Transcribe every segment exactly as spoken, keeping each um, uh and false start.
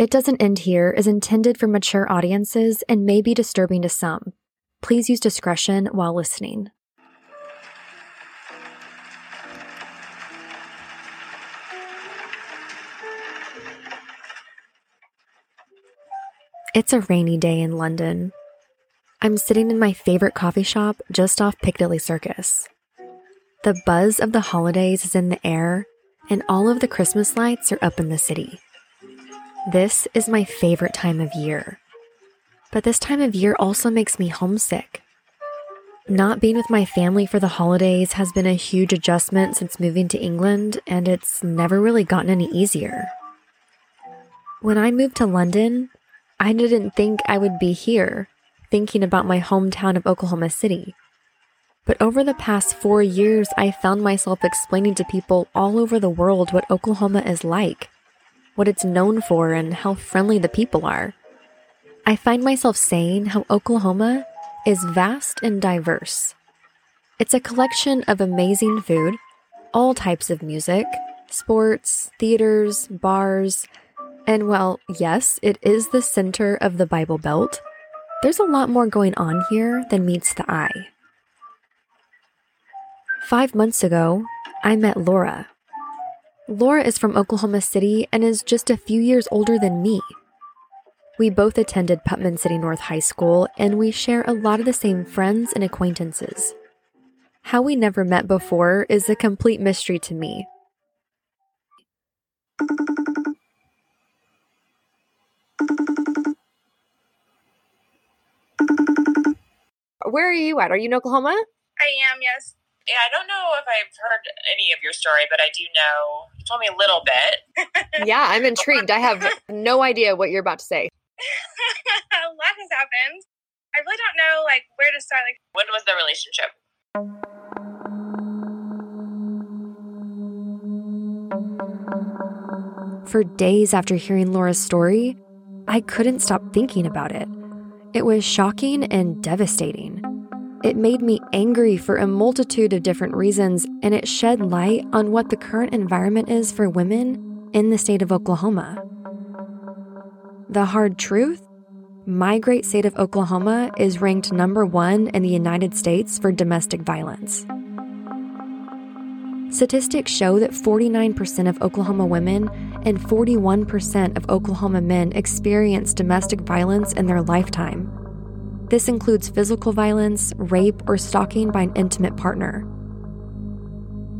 It Doesn't End Here is intended for mature audiences and may be disturbing to some. Please use discretion while listening. It's a rainy day in London. I'm sitting in my favorite coffee shop just off Piccadilly Circus. The buzz of the holidays is in the air, and all of the Christmas lights are up in the city. This is my favorite time of year. But this time of year also makes me homesick. Not being with my family for the holidays has been a huge adjustment since moving to England, and it's never really gotten any easier. When I moved to London, I didn't think I would be here, thinking about my hometown of Oklahoma City. But over the past four years, I found myself explaining to people all over the world what Oklahoma is like, what it's known for, and how friendly the people are. I find myself saying how Oklahoma is vast and diverse. It's a collection of amazing food, all types of music, sports, theaters, bars, and well, yes, it is the center of the Bible Belt. There's a lot more going on here than meets the eye. Five months ago, I met Laura. Laura is from Oklahoma City and is just a few years older than me. We both attended Putnam City North High School, and we share a lot of the same friends and acquaintances. How we never met before is a complete mystery to me. Where are you at? Are you in Oklahoma? I am, yes. Yeah, I don't know if I've heard any of your story, but I do know. You told me a little bit. Yeah, I'm intrigued. I have no idea what you're about to say. A lot has happened. I really don't know, like, where to start. Like, when was the relationship? For days after hearing Laura's story, I couldn't stop thinking about it. It was shocking and devastating. It made me angry for a multitude of different reasons, and it shed light on what the current environment is for women in the state of Oklahoma. The hard truth? My great state of Oklahoma is ranked number one in the United States for domestic violence. Statistics show that forty-nine percent of Oklahoma women and forty-one percent of Oklahoma men experience domestic violence in their lifetime. This includes physical violence, rape, or stalking by an intimate partner.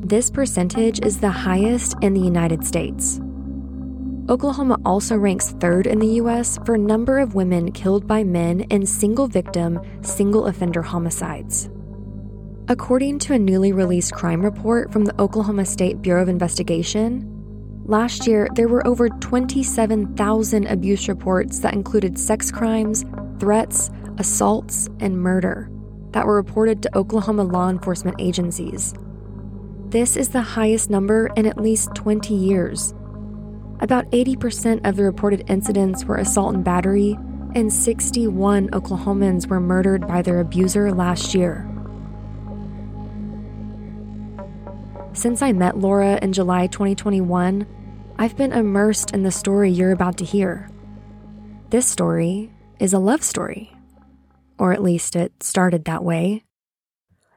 This percentage is the highest in the United States. Oklahoma also ranks third in the U S for number of women killed by men in single-victim, single-offender homicides. According to a newly released crime report from the Oklahoma State Bureau of Investigation, last year there were over twenty-seven thousand abuse reports that included sex crimes, threats, assaults, and murder that were reported to Oklahoma law enforcement agencies. This is the highest number in at least twenty years. About eighty percent of the reported incidents were assault and battery, and sixty-one Oklahomans were murdered by their abuser last year. Since I met Laura in July twenty twenty-one, I've been immersed in the story you're about to hear. This story is a love story. Or at least it started that way.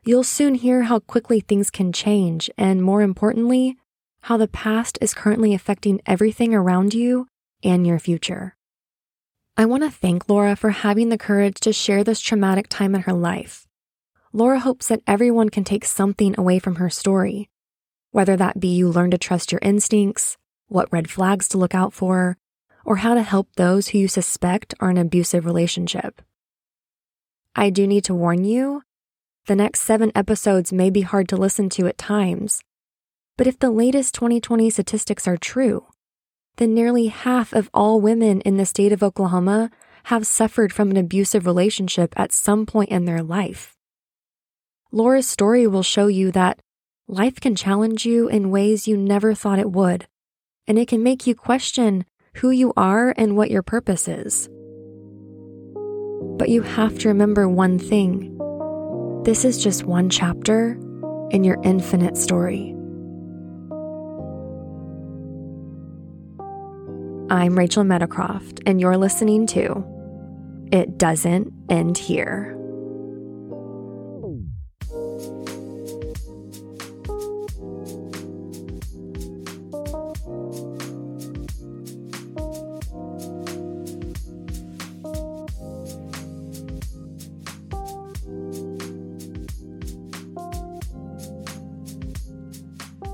You'll soon hear how quickly things can change, and more importantly, how the past is currently affecting everything around you and your future. I want to thank Laura for having the courage to share this traumatic time in her life. Laura hopes that everyone can take something away from her story, whether that be you learn to trust your instincts, what red flags to look out for, or how to help those who you suspect are in an abusive relationship. I do need to warn you, the next seven episodes may be hard to listen to at times, but if the latest twenty twenty statistics are true, then nearly half of all women in the state of Oklahoma have suffered from an abusive relationship at some point in their life. Laura's story will show you that life can challenge you in ways you never thought it would, and it can make you question who you are and what your purpose is. But you have to remember one thing. This is just one chapter in your infinite story. I'm Rachel Meadowcroft, and you're listening to It Doesn't End Here.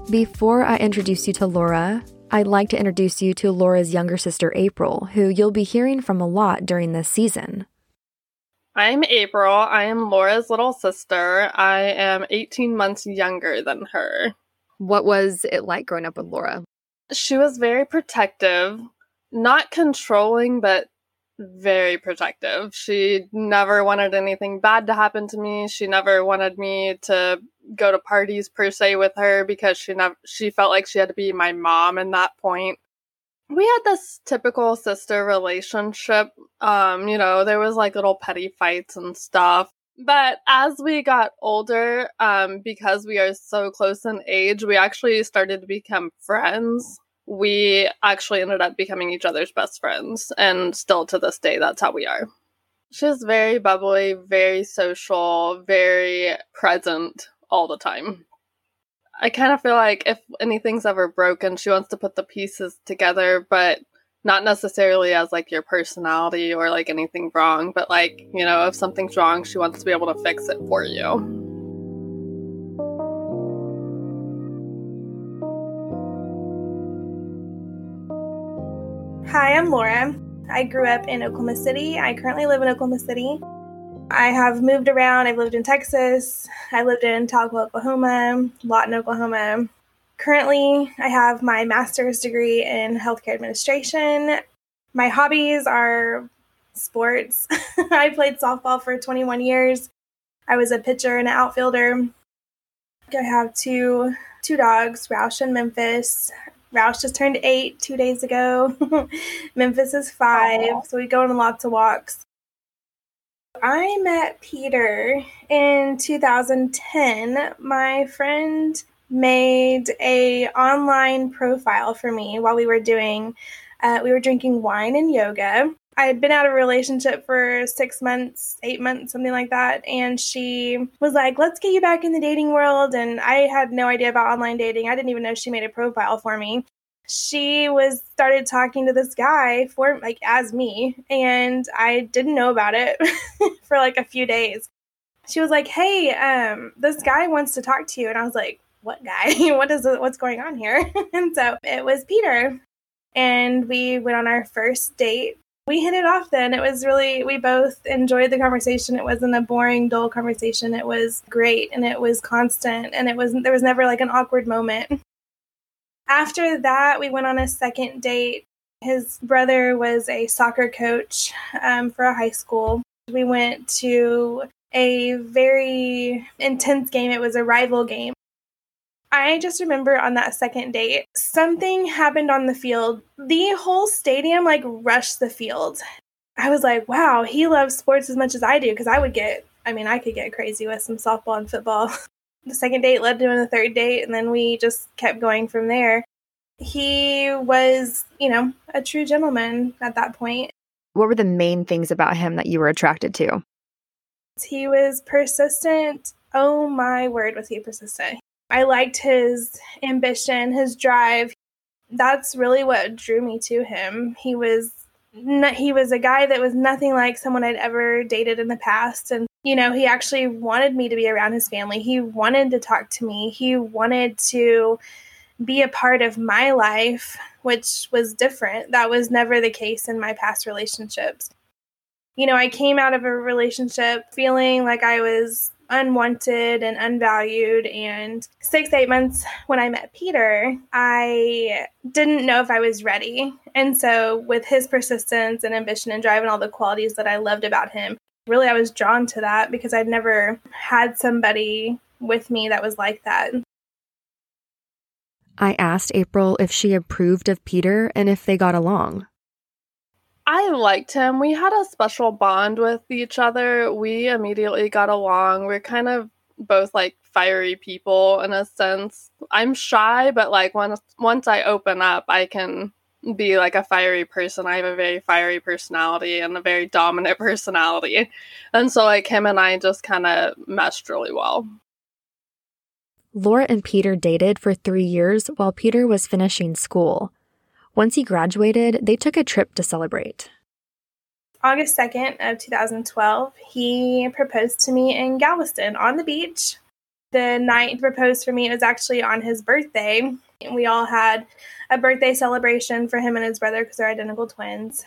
Before I introduce you to Laura, I'd like to introduce you to Laura's younger sister, April, who you'll be hearing from a lot during this season. I'm April. I am Laura's little sister. I am eighteen months younger than her. What was it like growing up with Laura? She was very protective, not controlling, but very protective. She never wanted anything bad to happen to me. She never wanted me to go to parties per se with her because she never she felt like she had to be my mom in that point. We had this typical sister relationship. Um, you know, there was like little petty fights and stuff. But as we got older, um, because we are so close in age, we actually started to become friends. We actually ended up becoming each other's best friends. And still to this day, that's how we are. She's very bubbly, very social, very present all the time. I kind of feel like if anything's ever broken, she wants to put the pieces together, but not necessarily as like your personality or like anything wrong, but like, you know, if something's wrong, she wants to be able to fix it for you. Hi, I'm Laura. I grew up in Oklahoma City. I currently live in Oklahoma City. I have moved around. I've lived in Texas. I lived in Tahlequah, Oklahoma, Lawton, Oklahoma. Currently, I have my master's degree in healthcare administration. My hobbies are sports. I played softball for twenty-one years. I was a pitcher and an outfielder. I have two two dogs, Roush and Memphis. Roush just turned eight two days ago. Memphis is five, Aww. So we go on lots of walks. I met Peter in two thousand ten. My friend made a online profile for me while we were doing, uh, we were drinking wine and yoga. I had been out of a relationship for six months, eight months, something like that. And she was like, let's get you back in the dating world. And I had no idea about online dating. I didn't even know she made a profile for me. She was started talking to this guy for like as me, and I didn't know about it for like a few days. She was like, "Hey, um, this guy wants to talk to you," and I was like, "What guy? What is what's going on here?" And so it was Peter, and we went on our first date. We hit it off. Then it was really we both enjoyed the conversation. It wasn't a boring, dull conversation. It was great, and it was constant, and it was there was never like an awkward moment. After that, we went on a second date. His brother was a soccer coach um, for a high school. We went to a very intense game. It was a rival game. I just remember on that second date, something happened on the field. The whole stadium like rushed the field. I was like, wow, he loves sports as much as I do, because I would get, I mean, I could get crazy with some softball and football. The second date led to the third date, and then we just kept going from there. He was, you know, a true gentleman at that point. What were the main things about him that you were attracted to? He was persistent. Oh my word, was he persistent. I liked his ambition, his drive. That's really what drew me to him. He was no, he was a guy that was nothing like someone I'd ever dated in the past, and you know, he actually wanted me to be around his family. He wanted to talk to me. He wanted to be a part of my life, which was different. That was never the case in my past relationships. You know, I came out of a relationship feeling like I was unwanted and unvalued. And six, eight months when I met Peter, I didn't know if I was ready. And so with his persistence and ambition and drive and all the qualities that I loved about him, really, I was drawn to that because I'd never had somebody with me that was like that. I asked April if she approved of Peter and if they got along. I liked him. We had a special bond with each other. We immediately got along. We're kind of both like fiery people in a sense. I'm shy, but like once once I open up, I can be like a fiery person. I have a very fiery personality and a very dominant personality. And so like him and I just kind of meshed really well. Laura and Peter dated for three years while Peter was finishing school. Once he graduated, they took a trip to celebrate. August second of two thousand twelve, he proposed to me in Galveston on the beach. The night he proposed for me, it was actually on his birthday. And we all had a birthday celebration for him and his brother because they're identical twins.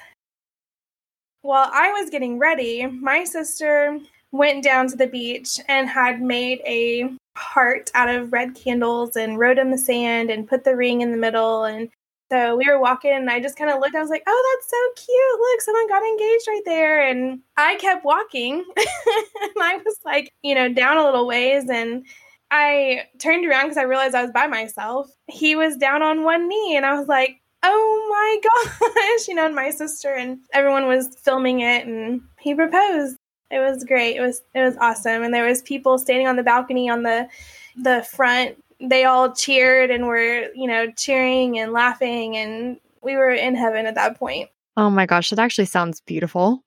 While I was getting ready, my sister went down to the beach and had made a heart out of red candles and wrote in the sand and put the ring in the middle. And so we were walking and I just kind of looked. I was like, oh, that's so cute. Look, someone got engaged right there. And I kept walking. And I was like, you know, down a little ways. And I turned around because I realized I was by myself. He was down on one knee. And I was like, oh my gosh, you know, and my sister and everyone was filming it. And he proposed. It was great. It was it was awesome. And there was people standing on the balcony on the the front. They all cheered and were, you know, cheering and laughing. And we were in heaven at that point. Oh, my gosh. That actually sounds beautiful.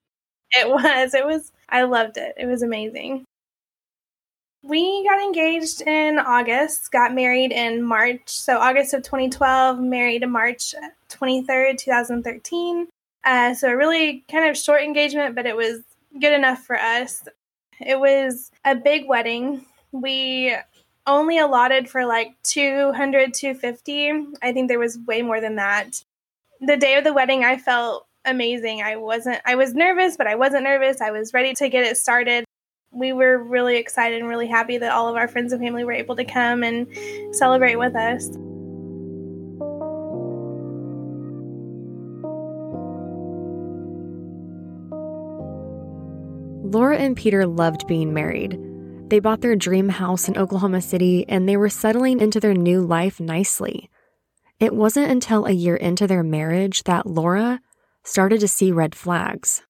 It was. It was. I loved it. It was amazing. We got engaged in August, got married in March. So August of twenty twelve, married in March twenty-third, two thousand thirteen. Uh, so a really kind of short engagement, but it was good enough for us. It was a big wedding. We only allotted for like two hundred, two fifty. I think there was way more than that. The day of the wedding, I felt amazing. I wasn't, I was nervous, but I wasn't nervous. I was ready to get it started. We were really excited and really happy that all of our friends and family were able to come and celebrate with us. Laura and Peter loved being married. They bought their dream house in Oklahoma City, and they were settling into their new life nicely. It wasn't until a year into their marriage that Laura started to see red flags.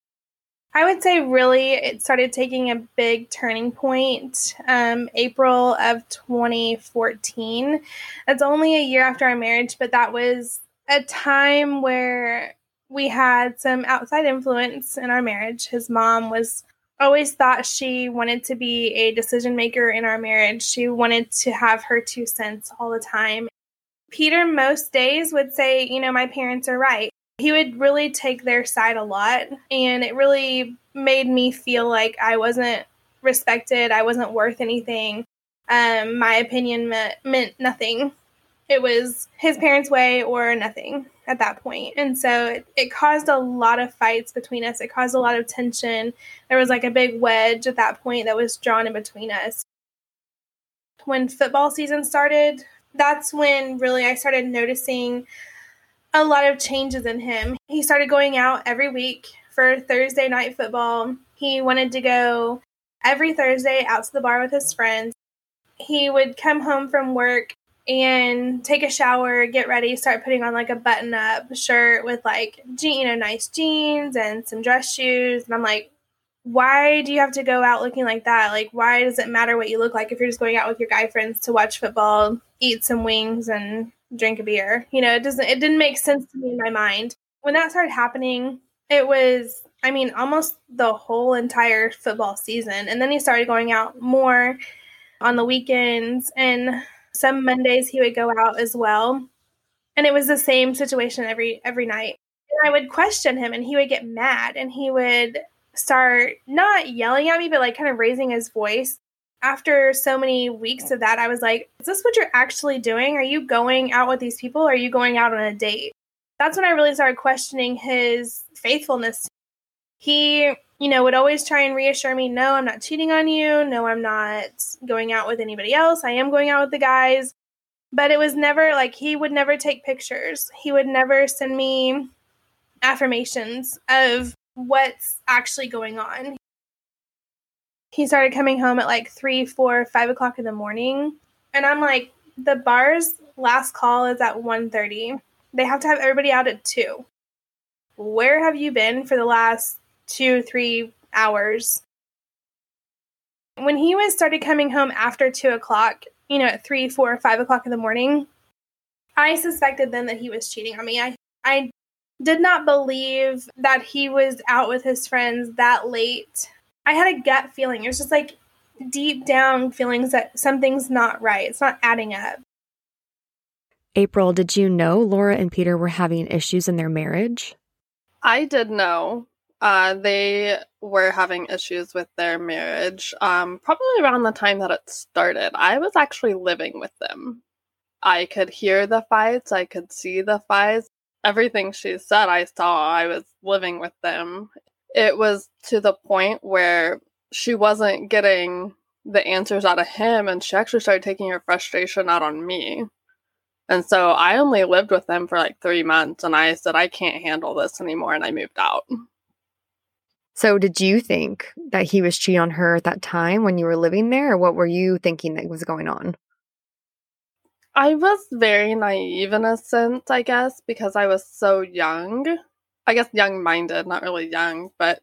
I would say really it started taking a big turning point um, April of twenty fourteen. That's only a year after our marriage, but that was a time where we had some outside influence in our marriage. His mom was always thought she wanted to be a decision maker in our marriage. She wanted to have her two cents all the time. Peter most days would say, you know, my parents are right. He would really take their side a lot. And it really made me feel like I wasn't respected. I wasn't worth anything. Um, my opinion me- meant nothing. It was his parents' way or nothing at that point. And so it, it caused a lot of fights between us. It caused a lot of tension. There was like a big wedge at that point that was drawn in between us. When football season started, that's when really I started noticing a lot of changes in him. He started going out every week for Thursday night football. He wanted to go every Thursday out to the bar with his friends. He would come home from work and take a shower, get ready, start putting on like a button-up shirt with like, je- you know, nice jeans and some dress shoes. And I'm like, why do you have to go out looking like that? Like, why does it matter what you look like if you're just going out with your guy friends to watch football, eat some wings, and drink a beer? You know, it doesn't. It didn't make sense to me in my mind. When that started happening, it was, I mean, almost the whole entire football season. And then he started going out more on the weekends and some Mondays he would go out as well. And it was the same situation every every night. And I would question him and he would get mad and he would start not yelling at me, but like kind of raising his voice. After so many weeks of that, I was like, is this what you're actually doing? Are you going out with these people? Or are you going out on a date? That's when I really started questioning his faithfulness. He, you know, would always try and reassure me, no, I'm not cheating on you. No, I'm not going out with anybody else. I am going out with the guys. But it was never like he would never take pictures. He would never send me affirmations of what's actually going on. He started coming home at like three, four, five o'clock in the morning. And I'm like, the bar's last call is at one thirty. They have to have everybody out at two. Where have you been for the last two, three hours? When he was started coming home after two o'clock, you know, at three, four, five o'clock in the morning, I suspected then that he was cheating on me. I, I did not believe that he was out with his friends that late. I had a gut feeling. It was just like deep down feelings that something's not right. It's not adding up. April, did you know Laura and Peter were having issues in their marriage? I did know. Uh, they were having issues with their marriage, um, probably around the time that it started. I was actually living with them. I could hear the fights. I could see the fights. Everything she said I saw. I was living with them. It was to the point where she wasn't getting the answers out of him, and she actually started taking her frustration out on me. And so I only lived with them for like three months, and I said, I can't handle this anymore, and I moved out. So did you think that he was cheating on her at that time when you were living there, or what were you thinking that was going on? I was very naive in a sense, I guess, because I was so young. I guess young-minded, not really young, but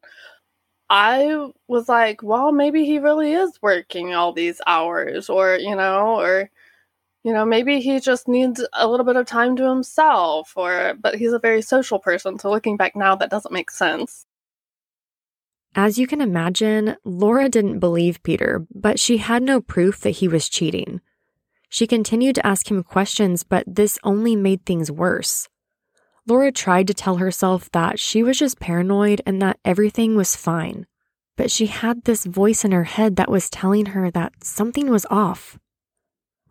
I was like, well, maybe he really is working all these hours, or, you know, or, you know, maybe he just needs a little bit of time to himself, or, but he's a very social person, so looking back now, that doesn't make sense. As you can imagine, Laura didn't believe Peter, but she had no proof that he was cheating. She continued to ask him questions, but this only made things worse. Laura tried to tell herself that she was just paranoid and that everything was fine, but she had this voice in her head that was telling her that something was off.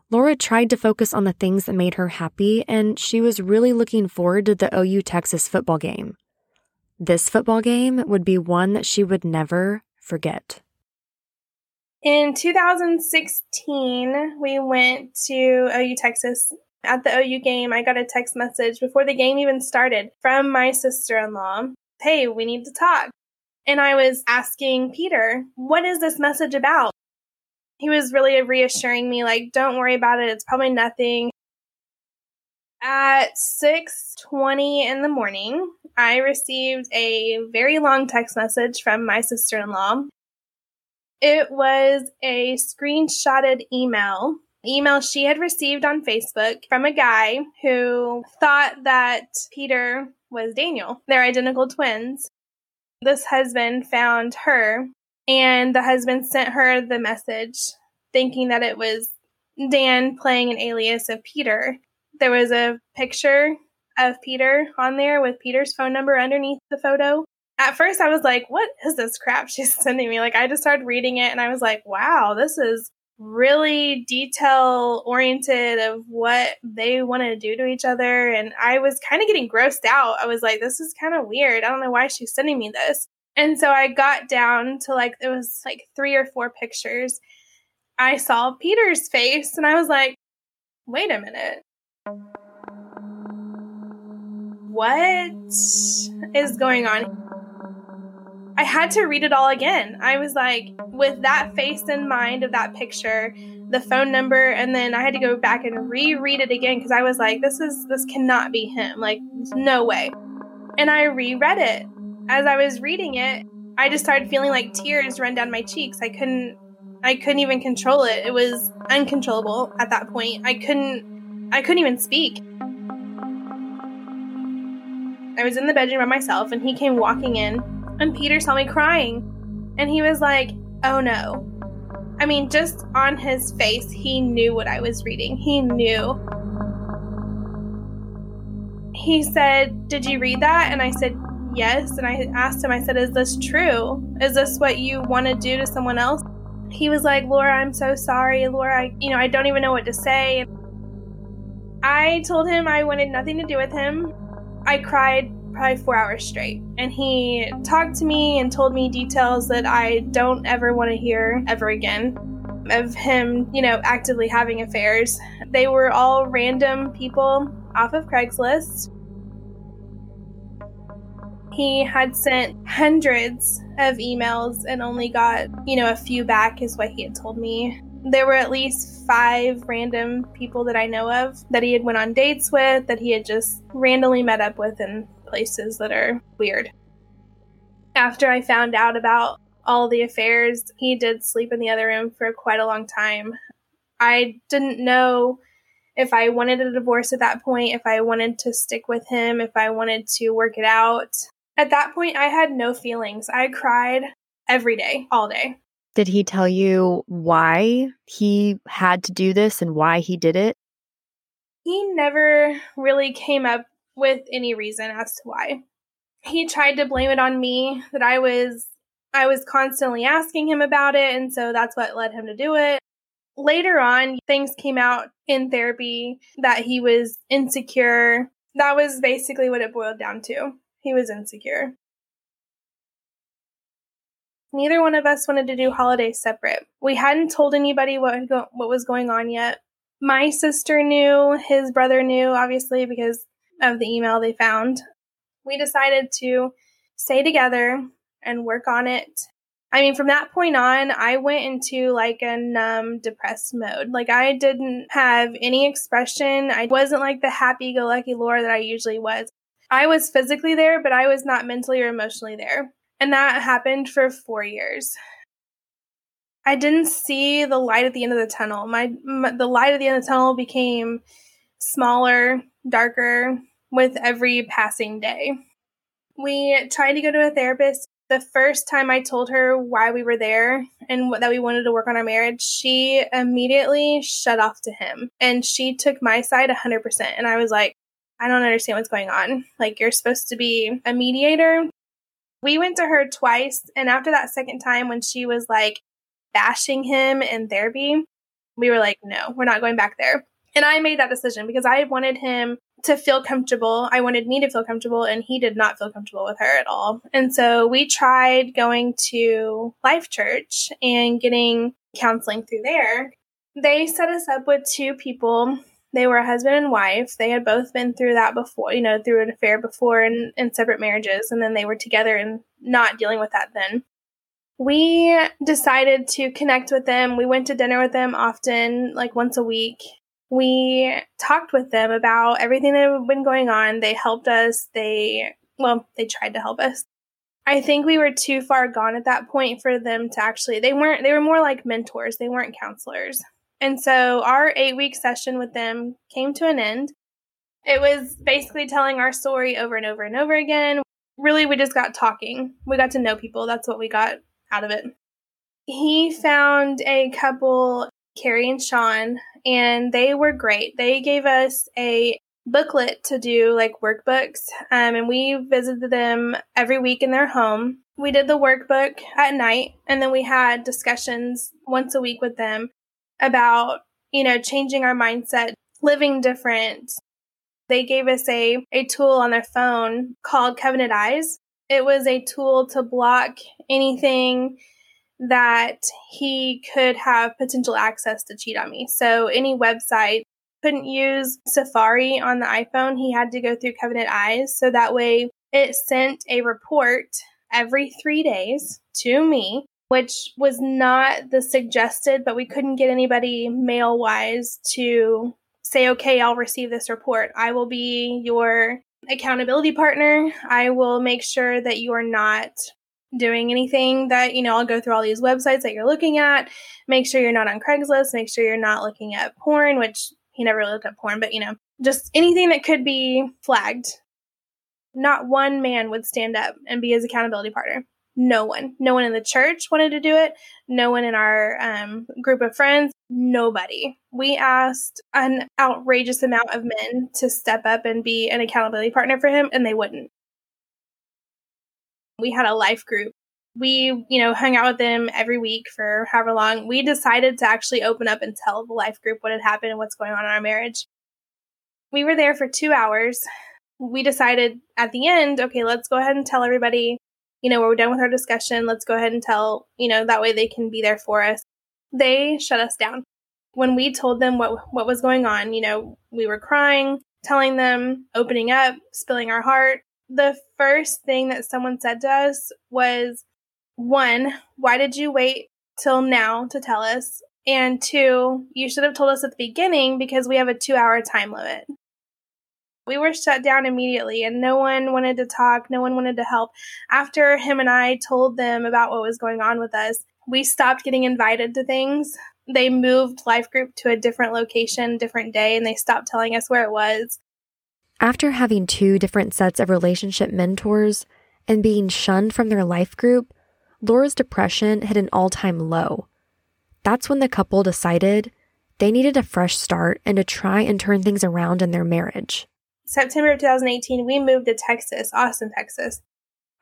Laura tried to focus on the things that made her happy, and she was really looking forward to the O U Texas football game. This football game would be one that she would never forget. In two thousand sixteen, we went to O U Texas. At the O U game, I got a text message before the game even started from my sister-in-law. Hey, we need to talk. And I was asking Peter, what is this message about? He was really reassuring me, like, don't worry about it. It's probably nothing. At six twenty in the morning, I received a very long text message from my sister-in-law. It was a screenshotted email, email she had received on Facebook from a guy who thought that Peter was Daniel. They're identical twins. This husband found her, and the husband sent her the message thinking that it was Dan playing an alias of Peter. There was a picture of Peter on there with Peter's phone number underneath the photo. At first, I was like, what is this crap she's sending me? Like, I just started reading it, and I was like, wow, this is really detail-oriented of what they want to do to each other. And I was kind of getting grossed out. I was like, this is kind of weird. I don't know why she's sending me this. And so I got down to, like, it was, like, three or four pictures. I saw Peter's face, and I was like, wait a minute. What is going on? I had to read it all again. I was like, with that face in mind of that picture, the phone number, and then I had to go back and reread it again because I was like, this is this cannot be him. Like, no way. And I reread it. As I was reading it, I just started feeling like tears run down my cheeks. I couldn't I couldn't even control it. It was uncontrollable at that point. I couldn't I couldn't even speak. I was in the bedroom by myself, and he came walking in. And Peter saw me crying, and he was like, oh no. I mean, just on his face, he knew what I was reading. He knew. He said, did you read that? And I said, yes. And I asked him, I said, is this true? Is this what you want to do to someone else? He was like, Laura, I'm so sorry. Laura, I, you know, I don't even know what to say. I told him I wanted nothing to do with him. I cried probably four hours straight. And he talked to me and told me details that I don't ever want to hear ever again of him, you know, actively having affairs. They were all random people off of Craigslist. He had sent hundreds of emails and only got, you know, a few back is what he had told me. There were at least five random people that I know of that he had went on dates with, that he had just randomly met up with and places that are weird. After I found out about all the affairs, he did sleep in the other room for quite a long time. I didn't know if I wanted a divorce at that point, if I wanted to stick with him, if I wanted to work it out. At that point, I had no feelings. I cried every day, all day. Did he tell you why he had to do this and why he did it? He never really came up with any reason as to why. He tried to blame it on me, that I was I was constantly asking him about it, and so that's what led him to do it. Later on, things came out in therapy that he was insecure. That was basically what it boiled down to. He was insecure. Neither one of us wanted to do holidays separate. We hadn't told anybody what go- what was going on yet. My sister knew, his brother knew, obviously, because of the email they found. We decided to stay together and work on it. I mean, from that point on, I went into like a numb, depressed mode. Like, I didn't have any expression. I wasn't like the happy-go-lucky Laura that I usually was. I was physically there, but I was not mentally or emotionally there. And that happened for four years. I didn't see the light at the end of the tunnel. My, my the light at the end of the tunnel became smaller, darker with every passing day. We tried to go to a therapist. The first time I told her why we were there and what, that we wanted to work on our marriage, she immediately shut off to him. And she took my side one hundred percent. And I was like, I don't understand what's going on. Like, you're supposed to be a mediator. We went to her twice. And after that second time, when she was like bashing him in therapy, we were like, no, we're not going back there. And I made that decision because I wanted him to feel comfortable. I wanted me to feel comfortable, and he did not feel comfortable with her at all. And so we tried going to Life Church and getting counseling through there. They set us up with two people. They were a husband and wife. They had both been through that before, you know, through an affair before and in separate marriages. And then they were together and not dealing with that then. We decided to connect with them. We went to dinner with them often, like once a week. We talked with them about everything that had been going on. They helped us. They, well, they tried to help us. I think we were too far gone at that point for them to actually, they weren't, they were more like mentors. They weren't counselors. And so our eight-week session with them came to an end. It was basically telling our story over and over and over again. Really, we just got talking. We got to know people. That's what we got out of it. He found a couple, Carrie and Sean, and they were great. They gave us a booklet to do, like, workbooks, um, and we visited them every week in their home. We did the workbook at night, and then we had discussions once a week with them about, you know, changing our mindset, living different. They gave us a, a tool on their phone called Covenant Eyes. It was a tool to block anything that he could have potential access to cheat on me. So any website, couldn't use Safari on the iPhone. He had to go through Covenant Eyes. So that way it sent a report every three days to me, which was not the suggested, but we couldn't get anybody mail-wise to say, okay, I'll receive this report. I will be your accountability partner. I will make sure that you are not doing anything that, you know, I'll go through all these websites that you're looking at, make sure you're not on Craigslist, make sure you're not looking at porn, which he never really looked at porn, but, you know, just anything that could be flagged. Not one man would stand up and be his accountability partner. No one. No one in the church wanted to do it. No one in our um, group of friends. Nobody. We asked an outrageous amount of men to step up and be an accountability partner for him, and they wouldn't. We had a life group. We, you know, hung out with them every week for however long. We decided to actually open up and tell the life group what had happened and what's going on in our marriage. We were there for two hours. We decided at the end, okay, let's go ahead and tell everybody, you know, we're done with our discussion. Let's go ahead and tell, you know, that way they can be there for us. They shut us down. When we told them what what was going on, you know, we were crying, telling them, opening up, spilling our heart. The first thing that someone said to us was, one, why did you wait till now to tell us? And two, you should have told us at the beginning because we have a two-hour time limit. We were shut down immediately, and no one wanted to talk. No one wanted to help. After him and I told them about what was going on with us, we stopped getting invited to things. they moved Life Group to a different location, different day, and they stopped telling us where it was. After having two different sets of relationship mentors and being shunned from their life group, Laura's depression hit an all-time low. That's when the couple decided they needed a fresh start and to try and turn things around in their marriage. September of twenty eighteen, we moved to Texas, Austin, Texas.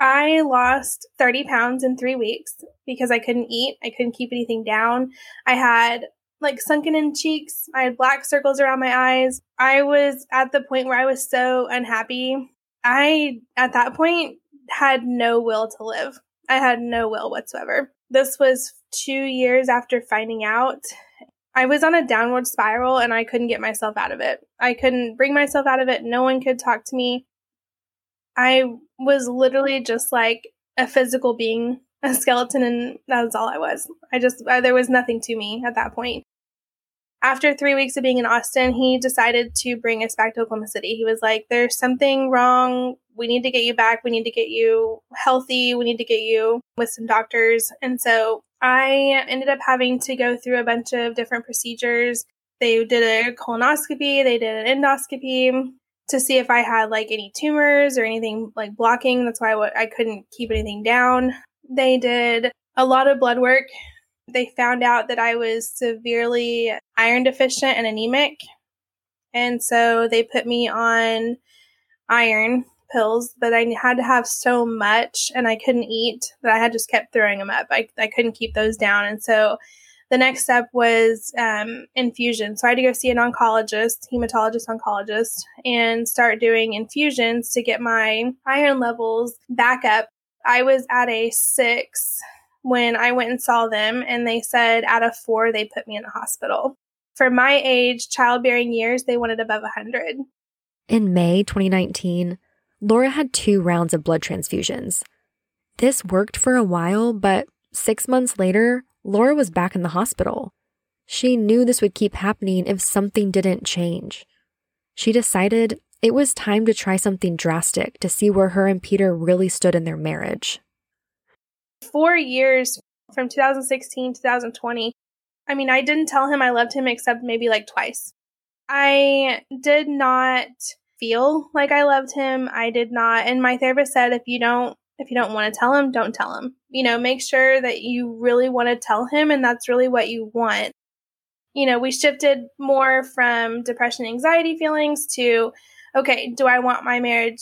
I lost thirty pounds in three weeks because I couldn't eat. I couldn't keep anything down. I had like sunken in cheeks. I had black circles around my eyes. I was at the point where I was so unhappy. I, at that point, had no will to live. I had no will whatsoever. This was two years after finding out. I was on a downward spiral and I couldn't get myself out of it. I couldn't bring myself out of it. No one could talk to me. I was literally just like a physical being, a skeleton, and that was all I was. I just, I, there was nothing to me at that point. After three weeks of being in Austin, he decided to bring us back to Oklahoma City. He was like, there's something wrong. We need to get you back. We need to get you healthy. We need to get you with some doctors. And so I ended up having to go through a bunch of different procedures. They did a colonoscopy. They did an endoscopy to see if I had like any tumors or anything like blocking. That's why I, w- I couldn't keep anything down. They did a lot of blood work. They found out that I was severely iron deficient and anemic. And so they put me on iron pills, but I had to have so much and I couldn't eat that I had just kept throwing them up. I, I couldn't keep those down. And so the next step was um, infusion. So I had to go see an oncologist, hematologist, oncologist, and start doing infusions to get my iron levels back up. I was at a six when I went and saw them, and they said out of four, they put me in the hospital. For my age, childbearing years, they wanted above one hundred. In May twenty nineteen, Laura had two rounds of blood transfusions. This worked for a while, but six months later, Laura was back in the hospital. She knew this would keep happening if something didn't change. She decided it was time to try something drastic to see where her and Peter really stood in their marriage. Four years from two thousand sixteen, two thousand twenty, I mean, I didn't tell him I loved him except maybe like twice. I did not feel like I loved him. I did not. And my therapist said, if you don't, If you don't want to tell him, don't tell him. You know, make sure that you really want to tell him and that's really what you want. You know, we shifted more from depression, anxiety feelings to, okay, do I want my marriage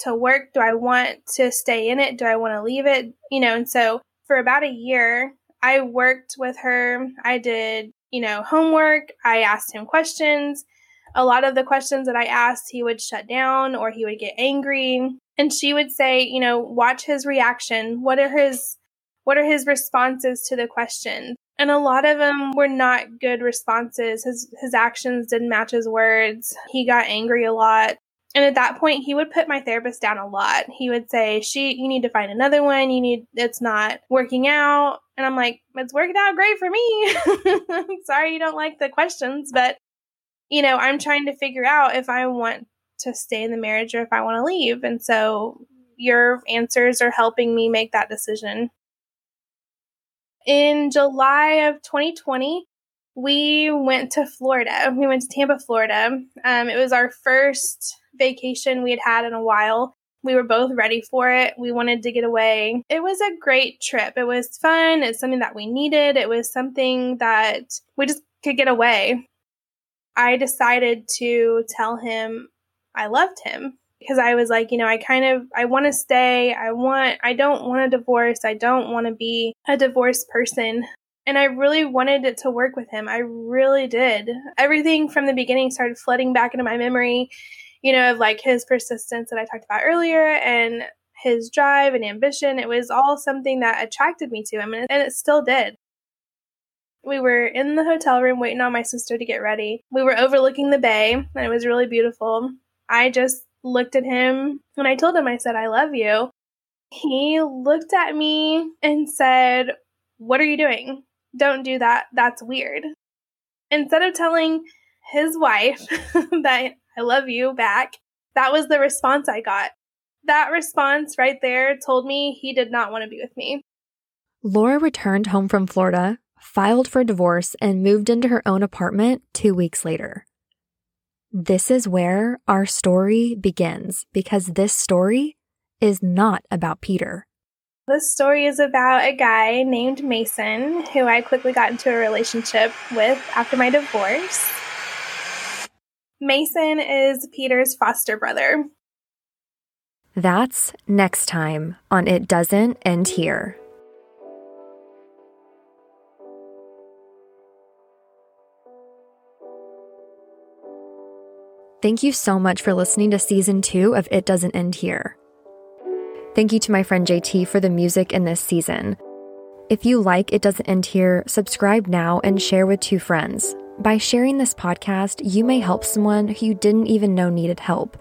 to work? Do I want to stay in it? Do I want to leave it? You know, and so for about a year, I worked with her. I did, you know, homework. I asked him questions. A lot of the questions that I asked, he would shut down or he would get angry. And she would say, you know, watch his reaction. What are his, what are his responses to the question? And a lot of them were not good responses. His, his actions didn't match his words. He got angry a lot. And at that point, he would put my therapist down a lot. He would say, she, you need to find another one. You need, it's not working out. And I'm like, it's working out great for me. I'm sorry you don't like the questions, but you know, I'm trying to figure out if I want to stay in the marriage or if I want to leave. And so your answers are helping me make that decision. In July of twenty twenty, we went to Florida. We went to Tampa, Florida. Um, it was our first vacation we had had in a while. We were both ready for it. We wanted to get away. It was a great trip. It was fun. It's something that we needed. It was something that we just could get away. I decided to tell him I loved him because I was like, you know, I kind of, I want to stay. I want, I don't want a divorce. I don't want to be a divorced person. And I really wanted it to work with him. I really did. Everything from the beginning started flooding back into my memory, you know, of like his persistence that I talked about earlier and his drive and ambition. It was all something that attracted me to him, and it still did. We were in the hotel room waiting on my sister to get ready. We were overlooking the bay, and it was really beautiful. I just looked at him, and I told him, I said, I love you. He looked at me and said, what are you doing? Don't do that. That's weird. Instead of telling his wife that I love you back, that was the response I got. That response right there told me he did not want to be with me. Laura returned home from Florida filed for divorce, and moved into her own apartment two weeks later. This is where our story begins, because this story is not about Peter. This story is about a guy named Mason, who I quickly got into a relationship with after my divorce. Mason is Peter's foster brother. That's next time on It Doesn't End Here. Thank you so much for listening to Season two of It Doesn't End Here. Thank you to my friend J T for the music in this season. If you like It Doesn't End Here, subscribe now and share with two friends. By sharing this podcast, you may help someone who you didn't even know needed help.